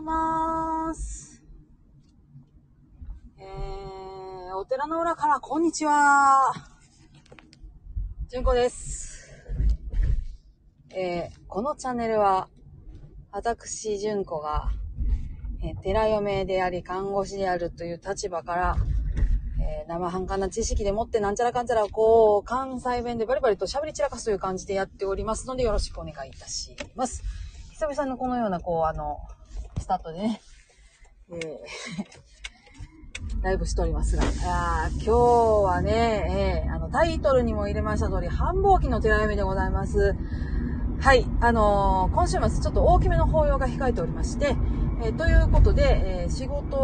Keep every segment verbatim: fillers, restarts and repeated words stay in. います。えー、お寺の裏からこんにちは。純子です。えー、このチャンネルは、私純子が、えー、寺嫁であり看護師であるという立場から、えー、生半可な知識でもってなんちゃらかんちゃらをこう関西弁でバリバリとしゃべり散らかすという感じでやっておりますので、よろしくお願いいたします。久々のこのようなこうあのスタートでね、えー、ライブしておりますが、あ今日はね、えー、あのタイトルにも入れました通り繁忙期の寺嫁でございます。はい、あのー、今週末ちょっと大きめの法要が控えておりまして、えー、ということで、えー、仕事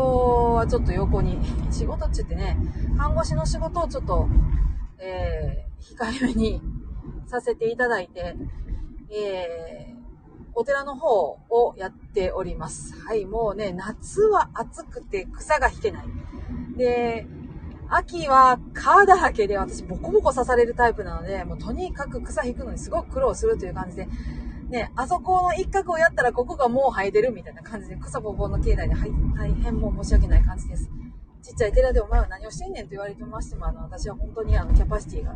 はちょっと横に、仕事って言ってね、看護師の仕事をちょっと、えー、控えめにさせていただいて、えー、お寺の方をやっております。はい、もうね、夏は暑くて草が引けない。で、秋は皮だらけで私ボコボコ刺されるタイプなので、もうとにかく草引くのにすごく苦労するという感じで、ね、あそこの一角をやったらここがもう生えてるみたいな感じで草ぼぼの境内で、はい、大変もう申し訳ない感じです。ちっちゃい寺でお前は何をしてんねんと言われてましても、あの私は本当にあのキャパシティが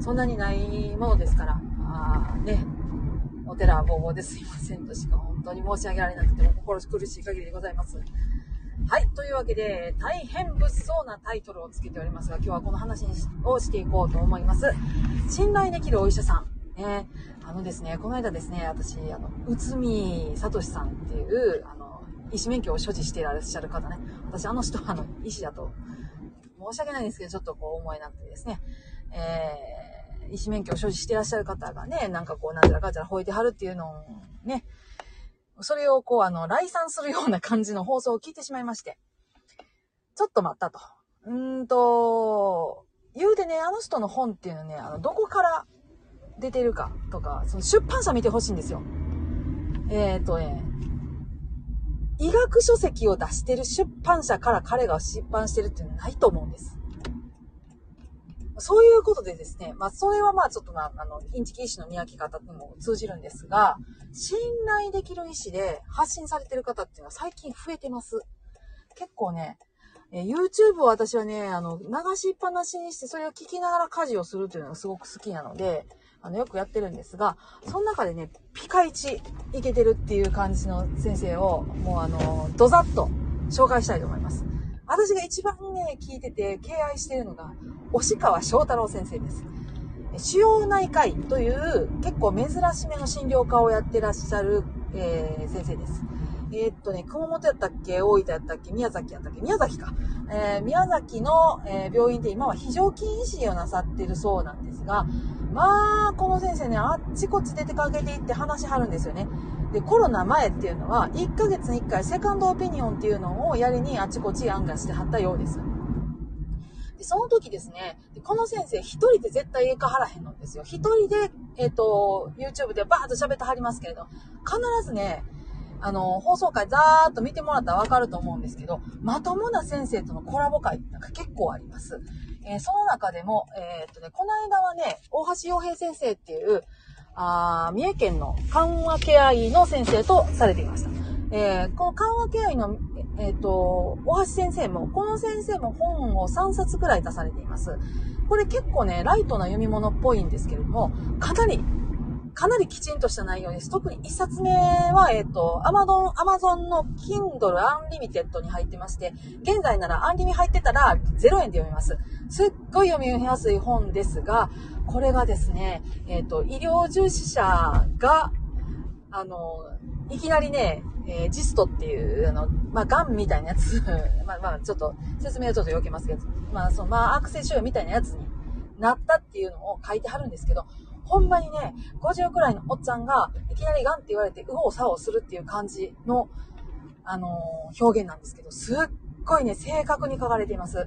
そんなにないものですから、あね、お寺はぼうぼうですいませんとしか本当に申し上げられなくても心苦しい限りでございます。はい。というわけで、大変物騒なタイトルをつけておりますが、今日はこの話をしていこうと思います。信頼できるお医者さん。ね、あのですね、この間ですね、私、あの、内海聡さんっていう、あの、医師免許を所持していらっしゃる方ね。私、あの人は、あの、医師だと、申し訳ないんですけど、ちょっとこう思えなくてですね。えー、医師免許を所持していらっしゃる方がね、なんかこう、なんちゃらかんちゃら吠えてはるっていうのをね、それをこう、あの、来賛するような感じの放送を聞いてしまいまして。ちょっと待ったと。うーんと、言うてね、あの人の本っていうのはね、あの、どこから出てるかとか、その出版社見てほしいんですよ。えーとね、医学書籍を出してる出版社から彼が出版してるっていうのはないと思うんです。そういうことでですね、まあ、それはまあ、ちょっとまあ、あの、インチキ医師の見分け方にも通じるんですが、信頼できる医師で発信されてる方っていうのは最近増えてます。結構ね、え YouTube を私はね、あの、流しっぱなしにして、それを聞きながら家事をするというのがすごく好きなので、あの、よくやってるんですが、その中でね、ピカイチイケてるっていう感じの先生を、もうあの、ドザッと紹介したいと思います。私が一番ね、聞いてて敬愛しているのが、押川翔太郎先生です。腫瘍内科医という結構珍しめの診療科をやってらっしゃる、えー、先生です。えー、っとね、熊本やったっけ、大分やったっけ、宮崎やったっけ、宮崎か。えー、宮崎の、えー、病院で今は非常勤医師をなさってるそうなんですが、まあ、この先生ね、あっちこっち出てかけていって話しはるんですよね。で、コロナ前っていうのは、いっかげつにいっかいセカンドオピニオンっていうのをやりにあちこち案外してはったようです。で、その時ですね、この先生一人で絶対言えかはらへんのですよ。一人で、えっと、YouTube でバーッと喋ってはりますけれど、必ずね、あの、放送回ざーっと見てもらったらわかると思うんですけど、まともな先生とのコラボ会なんか結構あります。えー、その中でも、えー、っとね、この間はね、大橋洋平先生っていう、あ三重県の緩和ケア医の先生とされていました。えー、この緩和ケア医の、えっ、ー、と、大橋先生も、この先生も本をさんさつくらい出されています。これ結構ね、ライトな読み物っぽいんですけれども、かなり、かなりきちんとした内容です。特にいっさつめは、えっ、ー、と、アマゾン、アマゾンの Kindle Unlimited に入ってまして、現在ならアンリミ入ってたらゼロえんで読めます。すっごい読みやすい本ですが、これがですね、えっ、ー、と、医療従事者が、あの、いきなりね、えー、ジストっていう、あの、まあ、ガンみたいなやつ、まあまあ、ちょっと、説明はちょっと避けますけど、まあ、その、まあ、悪性腫瘍みたいなやつになったっていうのを書いてはるんですけど、ほんまにね、ごじゅうくらいのおっちゃんが、いきなりガンって言われて、右往左往するっていう感じの、あのー、表現なんですけど、すっごいね、正確に書かれています。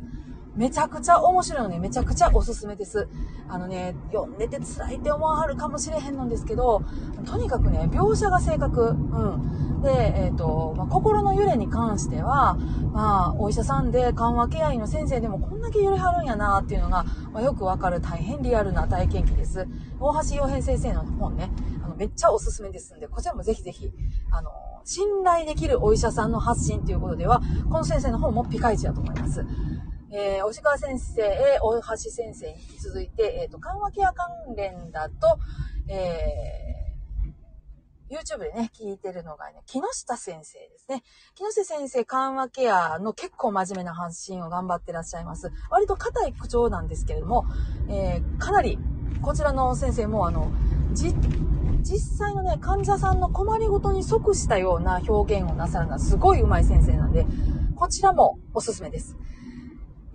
めちゃくちゃ面白いので、めちゃくちゃおすすめです。あのね、読んでて辛いって思わはるかもしれへんのですけど、とにかくね、描写が正確。うん。で、えっと、まあ、心の揺れに関しては、まあ、お医者さんで緩和ケア医の先生でもこんだけ揺れはるんやなっていうのが、まあ、よくわかる大変リアルな体験記です。大橋洋平先生の本ね、あの、めっちゃおすすめですんで、こちらもぜひぜひ、あのー、信頼できるお医者さんの発信ということでは、この先生の方もピカイチだと思います。えー、押川先生、大橋先生に続いて、えーと、緩和ケア関連だと、えーYouTube でね、聞いてるのがね、木下先生ですね。木下先生、緩和ケアの結構真面目な発信を頑張ってらっしゃいます。割と硬い口調なんですけれども、えー、かなり、こちらの先生も、あの、じ、実際のね、患者さんの困りごとに即したような表現をなさるのはすごい上手い先生なんで、こちらもおすすめです。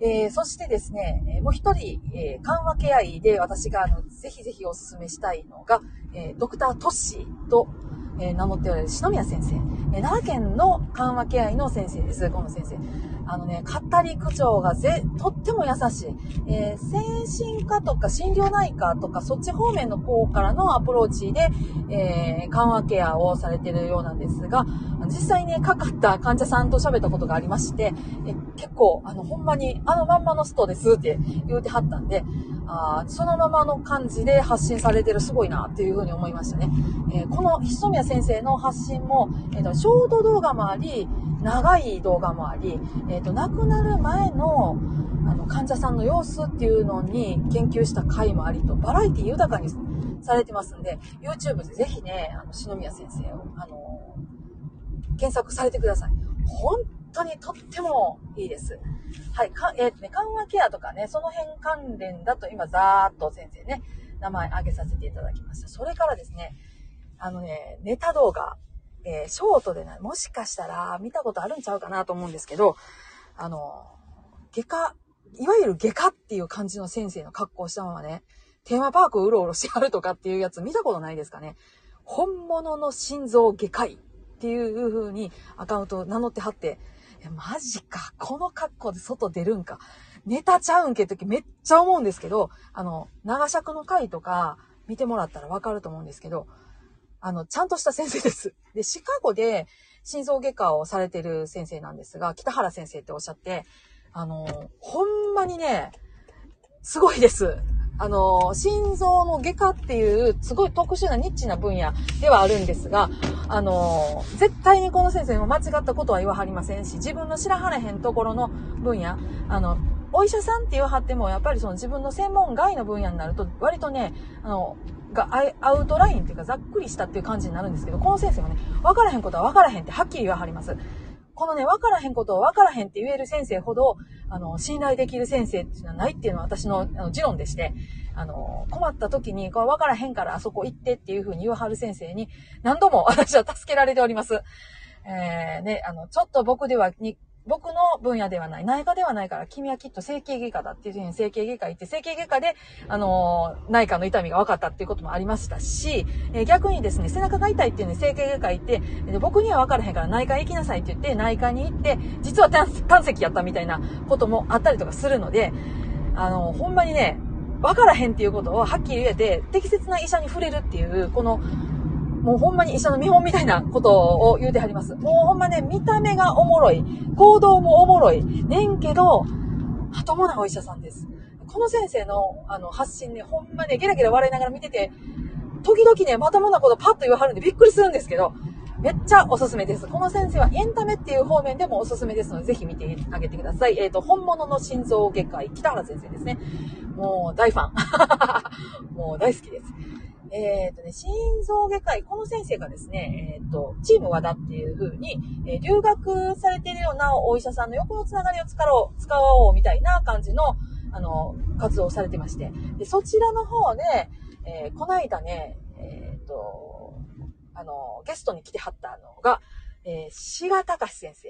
えー、そしてですね、もう一人、えー、緩和ケア医で私があのぜひぜひおすすめしたいのが、えー、ドクタートッシーと、えー、名乗っておられる篠宮先生、えー、奈良県の緩和ケア医の先生です。この先生、あのね、語り口調がぜとっても優しい、えー、精神科とか心療内科とかそっち方面の方からのアプローチで、えー、緩和ケアをされているようなんですが、実際ね、かかった患者さんと喋ったことがありまして、えー、結構あのほんまにあのまんまのストですって言うてはったんで、あそのままの感じで発信されてるすごいなっていうふうに思いましたね。えー、この篠宮先生の発信も、えー、とショート動画もあり、長い動画もあり、えー、と亡くなる前の、あの患者さんの様子っていうのに研究した回もありと、バラエティ豊かにされてますんで、 YouTube でぜひね、あの篠宮先生を、あのー、検索されてください。本本当にとってもいいです。はい、かえーとね、緩和ケアとかね、その辺関連だと今ざーっと先生ね、名前挙げさせていただきました。それからですね、あのね、ネタ動画、えー、ショートでな、もしかしたら見たことあるんちゃうかなと思うんですけど、あの外科、いわゆる外科っていう感じの先生の格好をしたままね、テーマパークをうろうろしはるとかっていうやつ見たことないですかね。本物の心臓外科医っていう風にアカウントを名乗ってはって、マジか、この格好で外出るんか、ネタちゃうんけって時めっちゃ思うんですけど、あの長尺の回とか見てもらったらわかると思うんですけど、あのちゃんとした先生です。で、シカゴで心臓外科をされてる先生なんですが、北原先生っておっしゃって、あのほんまにね、すごいです。あの心臓の外科っていうすごい特殊なニッチな分野ではあるんですが、あの絶対にこの先生も間違ったことは言わはりませんし、自分の知らはれへんところの分野、あのお医者さんって言わはっても、やっぱりその自分の専門外の分野になると割とね、あのがアウトラインっていうかざっくりしたっていう感じになるんですけど、この先生もね、分からへんことは分からへんってはっきり言わはります。このね、分からへんことを分からへんって言える先生ほど、あの、信頼できる先生っていうのはないっていうのは私の、あの持論でして、あの、困った時に、これ分からへんからあそこ行ってっていうふうに言わはる先生に、何度も私は助けられております。えー、ね、あの、ちょっと僕ではに、僕の分野ではない、内科ではないから、君はきっと整形外科だっていうふうに整形外科行って、整形外科で、あの、内科の痛みが分かったっていうこともありましたし、えー、逆にですね、背中が痛いっていうので整形外科行って、で、僕には分からへんから内科行きなさいって言って、内科に行って、実は胆石やったみたいなこともあったりとかするので、あの、ほんまにね、分からへんっていうことをはっきり言えて、適切な医者に触れるっていう、この、もうほんまに医者の見本みたいなことを言うてはります。もうほんまね、見た目がおもろい、行動もおもろい、ねんけど、まともなお医者さんです。この先生のあの発信ね、ほんまね、ゲラゲラ笑いながら見てて、時々ね、まともなことパッと言わはるんでびっくりするんですけど、めっちゃおすすめです。この先生はエンタメっていう方面でもおすすめですので、ぜひ見てあげてください。えっと、本物の心臓外科医、北原先生ですね。もう大ファン。もう大好きです。えっとね、心臓外科医、この先生がですね、えっと、チーム和田っていう風に、えー、留学されているようなお医者さんの横のつながりを使おう、使おうみたいな感じの、あの、活動をされてまして。で、そちらの方で、えー、こないだね、えっと、あの、ゲストに来てはったのが、えー、志賀隆先生。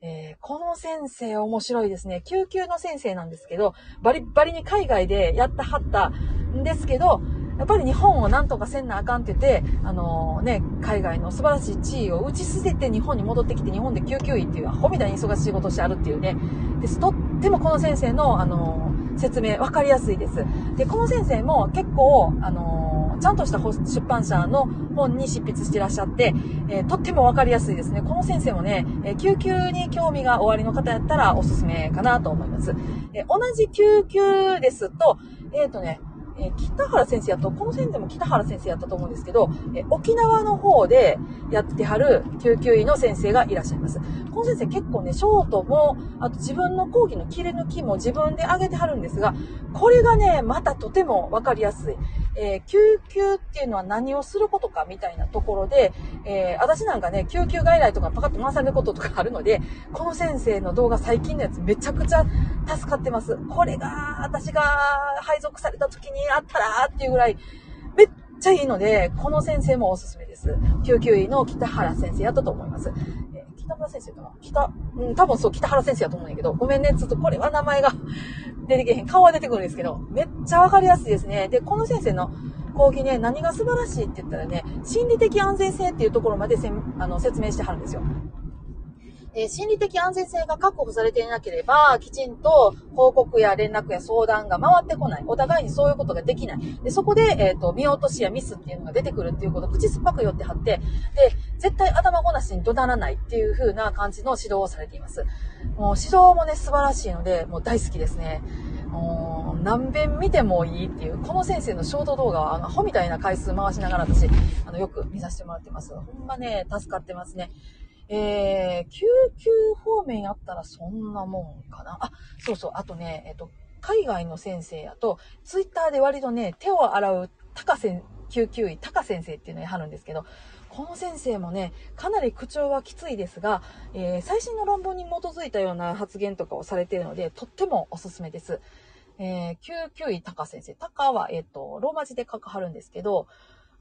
えー、この先生面白いですね。救急の先生なんですけど、バリバリに海外でやったはったんですけど、やっぱり日本をなんとかせんなあかんって言って、あのー、ね、海外の素晴らしい地位を打ち捨てて日本に戻ってきて、日本で救急医っていうアホみたいに忙しいことをしてあるっていうね。です。とってもこの先生の、あのー、説明わかりやすいです。で、この先生も結構、あのー、ちゃんとした出版社の本に執筆していらっしゃって、えー、とってもわかりやすいですね。この先生もね、えー、救急に興味がおありの方やったらおすすめかなと思います。えー、同じ救急ですと、えっとね、えー、北原先生やった、この線でも北原先生やったと思うんですけど、えー、沖縄の方でやってはる救急医の先生がいらっしゃいます。この先生結構ね、ショートも、あと自分の講義の切れ抜きも自分で上げてはるんですが、これがね、またとてもわかりやすい。えー、救急っていうのは何をすることかみたいなところで、えー、私なんかね、救急外来とかパカッと回されることとかあるので、この先生の動画最近のやつめちゃくちゃ助かってます。これが、私が配属された時にあったらーっていうぐらい、めっちゃいいので、この先生もおすすめです。救急医の北原先生やったと思います。えー、北原先生かな北、うん、多分そう、北原先生やと思うんだけど、ごめんね、ちょっとこれは名前が出てけへん。顔は出てくるんですけど、めっちゃわかりやすいですね。で、この先生の講義ね、何が素晴らしいって言ったらね、心理的安全性っていうところまでせあの説明してはるんですよ。えー、心理的安全性が確保されていなければ、きちんと報告や連絡や相談が回ってこない。お互いにそういうことができない。で、そこで、えっと、見落としやミスっていうのが出てくるっていうことを口酸っぱく寄ってはって、で、絶対頭ごなしに怒鳴らないっていう風な感じの指導をされています。もう指導もね、素晴らしいので、もう大好きですね。もう何遍見てもいいっていう、この先生のショート動画は、あの、アホみたいな回数回しながら私、あの、よく見させてもらってます。ほんまね、助かってますね。えー、救急方面やったらそんなもんかな。あ、そうそう。あとね、えっと、海外の先生やと、ツイッターで割とね、手を洗う高先、救急医高先生っていうのをやるんですけど、この先生もね、かなり口調はきついですが、えー、最新の論文に基づいたような発言とかをされているので、とってもおすすめです。えー、救急医高先生。高は、えっと、ローマ字で書かはるんですけど、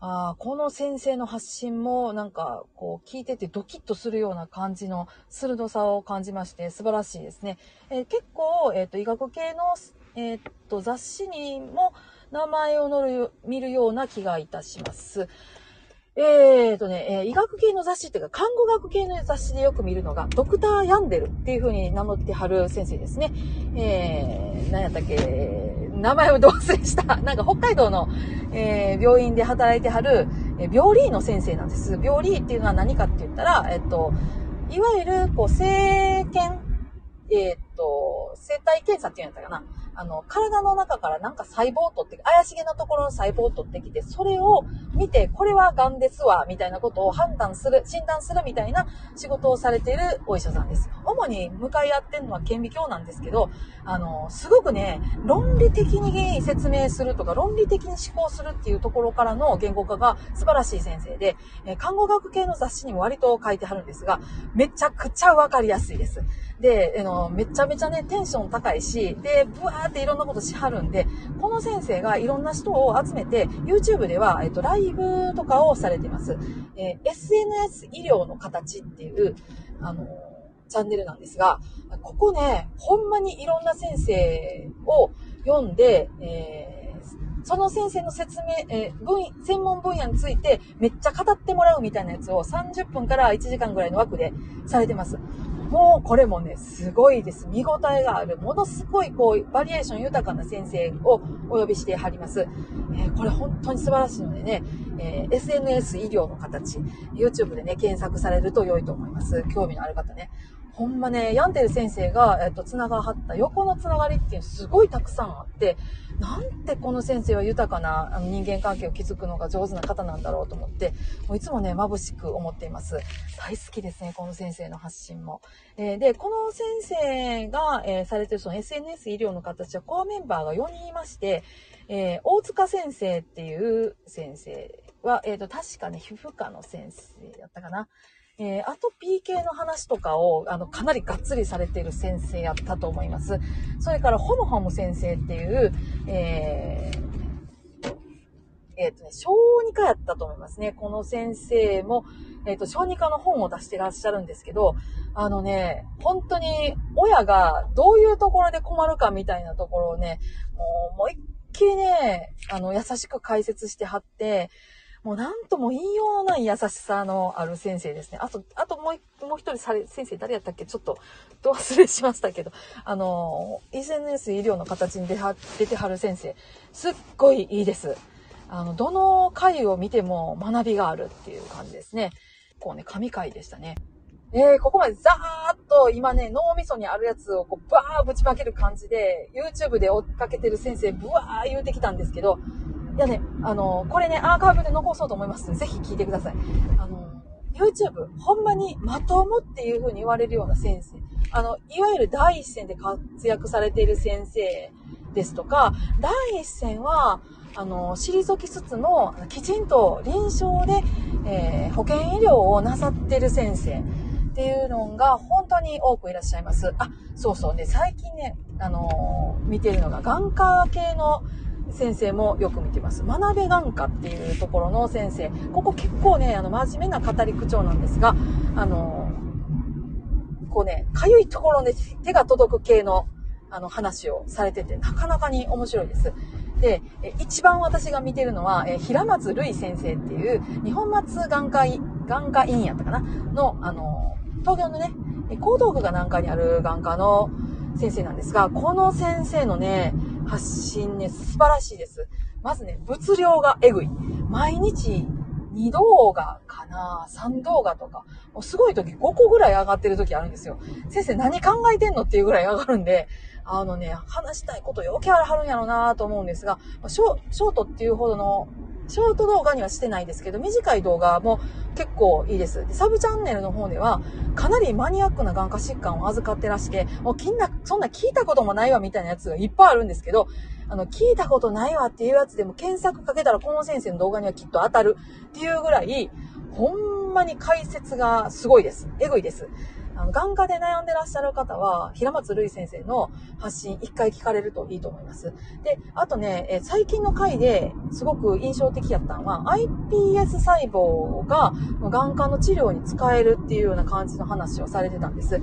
あ、この先生の発信もなんかこう聞いててドキッとするような感じの鋭さを感じまして素晴らしいですね。えー、結構、えーと、医学系の、えーと、雑誌にも名前を載る見るような気がいたします。えーとね、えー、医学系の雑誌っていうか、看護学系の雑誌でよく見るのが、ドクター・ヤンデルっていう風に名乗ってはる先生ですね。えー、何やったっけ、名前を同棲した、なんか北海道の、えー、病院で働いてはる、えー、病理医の先生なんです。病理医っていうのは何かって言ったら、えっと、いわゆる、こう、生検、えー、っと、生体検査っていうんだったかな。あの、体の中からなんか細胞を取って、怪しげなところの細胞を取ってきて、それを見て、これは癌ですわ、みたいなことを判断する、診断するみたいな仕事をされているお医者さんです。主に向かい合ってるのは顕微鏡なんですけど、あの、すごくね、論理的に説明するとか、論理的に思考するっていうところからの言語化が素晴らしい先生で、看護学系の雑誌にも割と書いてはるんですが、めちゃくちゃわかりやすいです。で、あの、めちゃめちゃね、テンション高いし、で、ブワーっていろんなことしはるんで、この先生がいろんな人を集めて、YouTube では、えっと、ライブとかをされています。えー、エスエヌエス 医療の形っていう、あの、チャンネルなんですが、ここね、ほんまにいろんな先生を読んで、えーその先生の説明、えー、分、専門分野についてめっちゃ語ってもらうみたいなやつをさんじゅっぷんからいちじかんぐらいの枠でされてます。もうこれもね、すごいです。見応えがある。ものすごいこう、バリエーション豊かな先生をお呼びしてはります。えー、これ本当に素晴らしいのでね、えー、エスエヌエス 医療の形、YouTube でね、検索されると良いと思います。興味のある方ね。ほんまね、病んでる先生が、えっと、つながはった横のつながりっていうすごいたくさんあって、なんてこの先生は豊かなあの人間関係を築くのが上手な方なんだろうと思って、もういつもね、眩しく思っています。大好きですね、この先生の発信も。えー、で、この先生が、えー、されてるその エスエヌエス 医療の形はコアメンバーがよにんいまして、えー、大塚先生っていう先生は、えっと、確かね、皮膚科の先生だったかな。えー、アトピー系の話とかを、あの、かなりがっつりされている先生やったと思います。それから、ホムホム先生っていう、えー、えっとね、小児科やったと思いますね。この先生も、えっと、小児科の本を出してらっしゃるんですけど、あのね、本当に、親がどういうところで困るかみたいなところをね、もう、思いっきりね、あの、優しく解説してはって、もうなんとも言いようのない優しさのある先生ですね。あと、あともう、もう一人され、先生誰やったっけちょっと、どう忘れしましたけど、あの、エスエヌエス 医療の形に出は、出てはる先生、すっごいいいです。あの、どの回を見ても学びがあるっていう感じですね。こうね、神回でしたね。えー、ここまでザーっと今ね、脳みそにあるやつをこうバーぶちまける感じで YouTube で追っかけてる先生ブワー言うてきたんですけど、いやね、あのこれね、アーカイブで残そうと思います。ぜひ聞いてください。あの YouTube ほんまにまとむっていう風に言われるような先生、あのいわゆる第一線で活躍されている先生ですとか、第一線はあの退きつつもきちんと臨床で、えー、保険医療をなさってる先生っていうのが本当に多くいらっしゃいます。あ、そうそうね、最近ね、あのー、見てるのが眼科系の先生もよく見てます。学べ眼科っていうところの先生、ここ結構ね、あの真面目な語り口調なんですが、あのー、こうね、かゆいところで手が届く系のあの話をされてて、なかなかに面白いです。で、一番私が見てるのは、え平松瑠衣先生っていう、日本松眼科医、眼科院やったかなの、あの、東京のね、江東区が南海にある眼科の先生なんですが、この先生のね、発信ね、素晴らしいです。まずね、物量がえぐい。毎日、に動画かな、さん動画とか、もうすごい時ごこぐらい上がってる時あるんですよ。先生何考えてんのっていうぐらい上がるんで、あのね、話したいこと余計あらはるんやろうなと思うんですが、ショ、ショートっていうほどの、ショート動画にはしてないですけど、短い動画も結構いいです。で、サブチャンネルの方では、かなりマニアックな眼科疾患を預かってらして、もうきんな、そんな聞いたこともないわみたいなやつがいっぱいあるんですけど、あの、聞いたことないわっていうやつでも検索かけたらこの先生の動画にはきっと当たるっていうぐらい、ほんまに解説がすごいです。えぐいです。あの、眼科で悩んでらっしゃる方は、平松瑠衣先生の発信一回聞かれるといいと思います。で、あとね、え最近の回ですごく印象的やったのは、iPS 細胞が眼科の治療に使えるっていうような感じの話をされてたんです。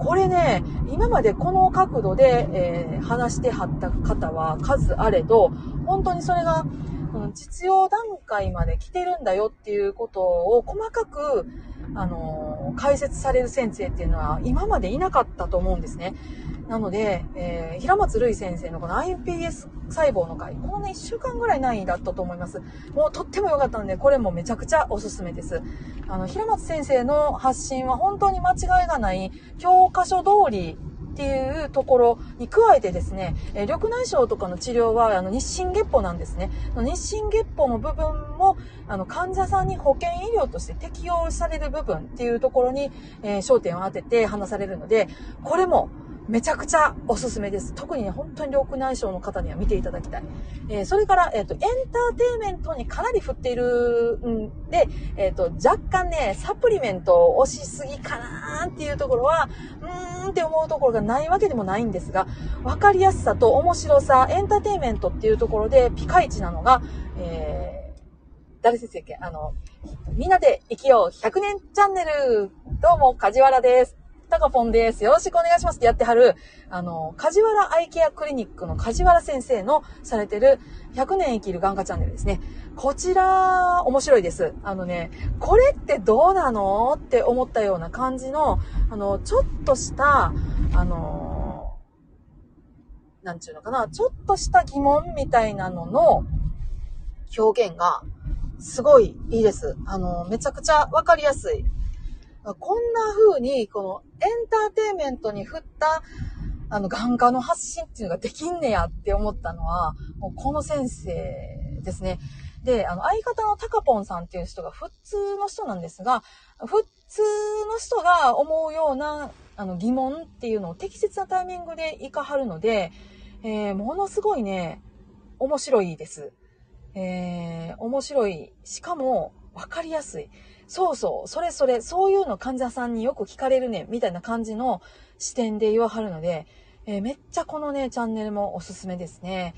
これね、今までこの角度で、えー、話してはった方は数あれど、本当にそれが、うん、実用段階まで来てるんだよっていうことを細かく、あのー、解説される先生っていうのは今までいなかったと思うんですね。なので、えー、平松瑠衣先生のこの iPS 細胞の回、このね、いっしゅうかんぐらい何位だったと思います。もうとっても良かったので、これもめちゃくちゃおすすめです。あの、平松先生の発信は本当に間違いがない、教科書通り、っていうところに加えてですね、えー、緑内障とかの治療はあの日進月歩なんですね。日進月歩の部分もあの患者さんに保険医療として適用される部分っていうところに、えー、焦点を当てて話されるので、これもめちゃくちゃおすすめです。特にね、本当に緑内障の方には見ていただきたい。えー、それから、えっと、エンターテイメントにかなり振っているんで、えっと、若干ね、サプリメントを押しすぎかなーっていうところは、うーんって思うところがないわけでもないんですが、わかりやすさと面白さ、エンターテイメントっていうところでピカイチなのが、えー、誰先生っけ、あの、みんなで生きようひゃくねんチャンネル、どうも、梶原です。タカポンです。よろしくお願いしますってやってはる、あの、梶原アイケアクリニックの梶原先生のされてるひゃくねん生きる眼科チャンネルですね。こちら、面白いです。あのね、これってどうなのって思ったような感じの、あの、ちょっとした、あの、なんちゅうのかな、ちょっとした疑問みたいなのの表現がすごいいいです。あの、めちゃくちゃわかりやすい。こんな風に、このエンターテイメントに振った、あの、眼科の発信っていうのができんねやって思ったのは、もうこの先生ですね。で、あの、相方のタカポンさんっていう人が普通の人なんですが、普通の人が思うような、あの、疑問っていうのを適切なタイミングでいかはるので、えー、ものすごいね、面白いです。えー、面白い。しかも、わかりやすい。そうそう、それそれ、そういうの患者さんによく聞かれるね、みたいな感じの視点で言わはるので、えー、めっちゃこのね、チャンネルもおすすめですね。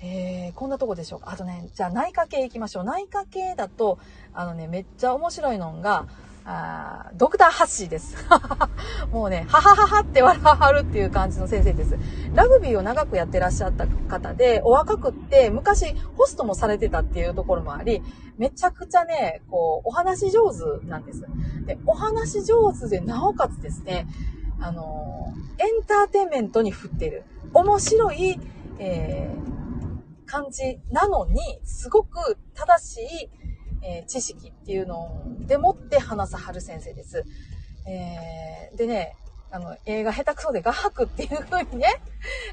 えー、こんなとこでしょうか。あとね、じゃあ内科系行きましょう。内科系だと、あのね、めっちゃ面白いのが、あドクターハッシーです。もうね、ははははって笑はるっていう感じの先生です。ラグビーを長くやってらっしゃった方で、お若くって昔ホストもされてたっていうところもあり、めちゃくちゃね、こう、お話上手なんです。で、お話上手でなおかつですね、あのー、エンターテインメントに振ってる。面白い、えー、感じなのに、すごく正しい、えー、知識っていうのでもって話さはる先生です。えー、でね、あの、映画下手くそで画伯っていう風にね、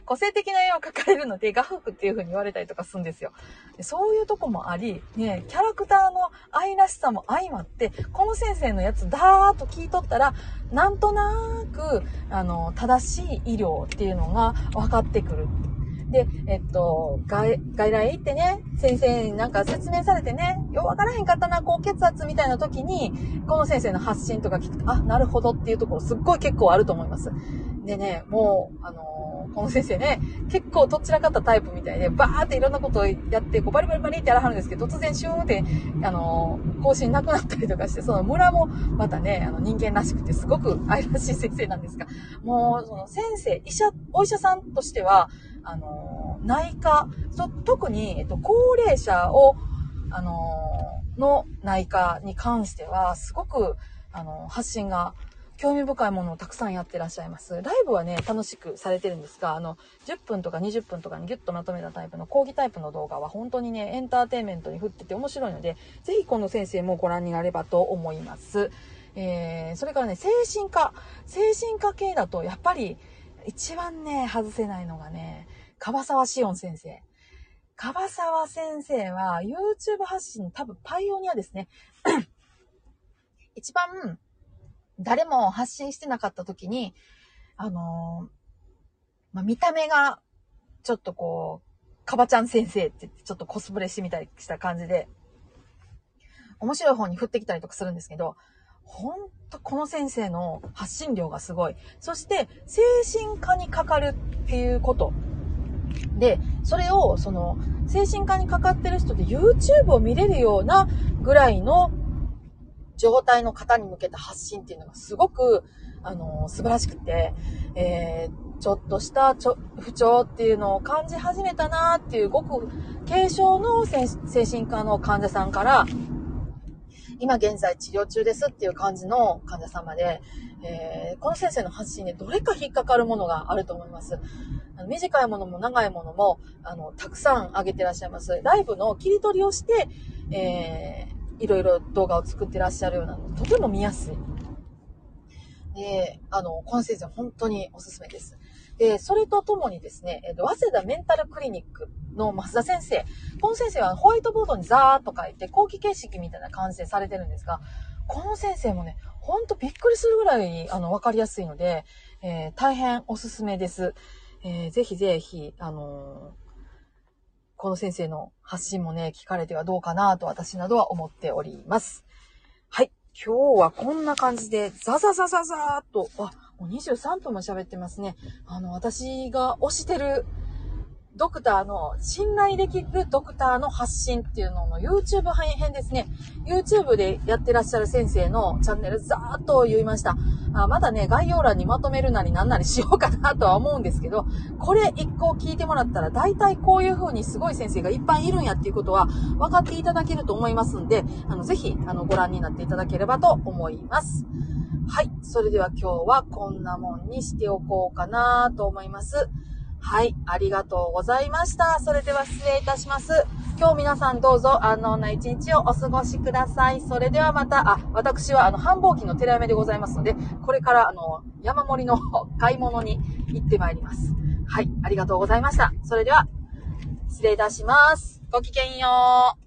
個性的な絵を描かれるので画伯っていう風に言われたりとかするんですよ。でそういうとこもあり、ね、キャラクターの愛らしさも相まって、コム先生のやつだーっと聞いとったら、なんとなーく、あの、正しい医療っていうのが分かってくる。で、えっと、外、外来行ってね、先生になんか説明されてね、ようわからへんかったな、高血圧みたいな時に、この先生の発信とか聞くと、あ、なるほどっていうところすっごい結構あると思います。でね、もう、あのー、この先生ね、結構とっちらかったタイプみたいで、バーっていろんなことをやって、こうバリバリバリってやらはるんですけど、突然シューンって、あのー、更新なくなったりとかして、その村もまたね、あの人間らしくて、すごく愛らしい先生なんですが、もう、その先生、医者、お医者さんとしては、あのー、内科、特に、えっと、高齢者を、あのー、の内科に関しては、すごく、あのー、発信が、興味深いものをたくさんやってらっしゃいます。ライブはね、楽しくされてるんですが、あの、じゅっぷんとかにじゅっぷんとかにギュッとまとめたタイプの講義タイプの動画は本当にね、エンターテインメントに振ってて面白いので、ぜひこの先生もご覧になればと思います。えー、それからね、精神科。精神科系だと、やっぱり、一番ね、外せないのがね、樺沢紫音先生。樺沢先生は、YouTube 発信、多分パイオニアですね。一番、誰も発信してなかった時に、あのー、まあ、見た目が、ちょっとこう、かばちゃん先生って、ちょっとコスプレしてみたりした感じで、面白い方に振ってきたりとかするんですけど、ほんとこの先生の発信量がすごい。そして、精神科にかかるっていうこと。で、それを、その、精神科にかかってる人で YouTube を見れるようなぐらいの、状態の方に向けた発信っていうのがすごく、あのー、素晴らしくて、えー、ちょっとしたちょ不調っていうのを感じ始めたなーっていうごく軽症の精神科の患者さんから、今現在治療中ですっていう感じの患者さんまで、えー、この先生の発信でどれか引っかかるものがあると思います。あの短いものも長いものも、あの、たくさん上げてらっしゃいます。ライブの切り取りをして、えーいろいろ動画を作ってらっしゃるようなので、とても見やすい。で、あの、この先生本当におすすめです。で、それとともにですね、えっと、早稲田メンタルクリニックの増田先生。この先生はホワイトボードにザーッと書いて、後期形式みたいな完成されてるんですが、この先生もね、ほんとびっくりするぐらい、あの、わかりやすいので、えー、大変おすすめです。えー、ぜひぜひ、あのー、この先生の発信もね、聞かれてはどうかなと私などは思っております。はい。今日はこんな感じで、ザザザザザーっと、あ、もうにじゅうさんぷんも喋ってますね。あの、私が推してるドクターの、信頼できるドクターの発信っていうのの YouTube 編ですね。YouTube でやってらっしゃる先生のチャンネルザーっと言いました。あ、まだね、概要欄にまとめるなりなんなりしようかなとは思うんですけど、これ一個聞いてもらったら、大体こういう風にすごい先生がいっぱいいるんやっていうことは分かっていただけると思いますんで、あの、ぜひ、あの、ご覧になっていただければと思います。はい。それでは今日はこんなもんにしておこうかなと思います。はい。ありがとうございました。それでは失礼いたします。今日皆さんどうぞ安穏な一日をお過ごしください。それではまた、あ、私はあの繁忙期の寺嫁でございますので、これからあの山盛りの買い物に行ってまいります。はい。ありがとうございました。それでは、失礼いたします。ごきげんよう。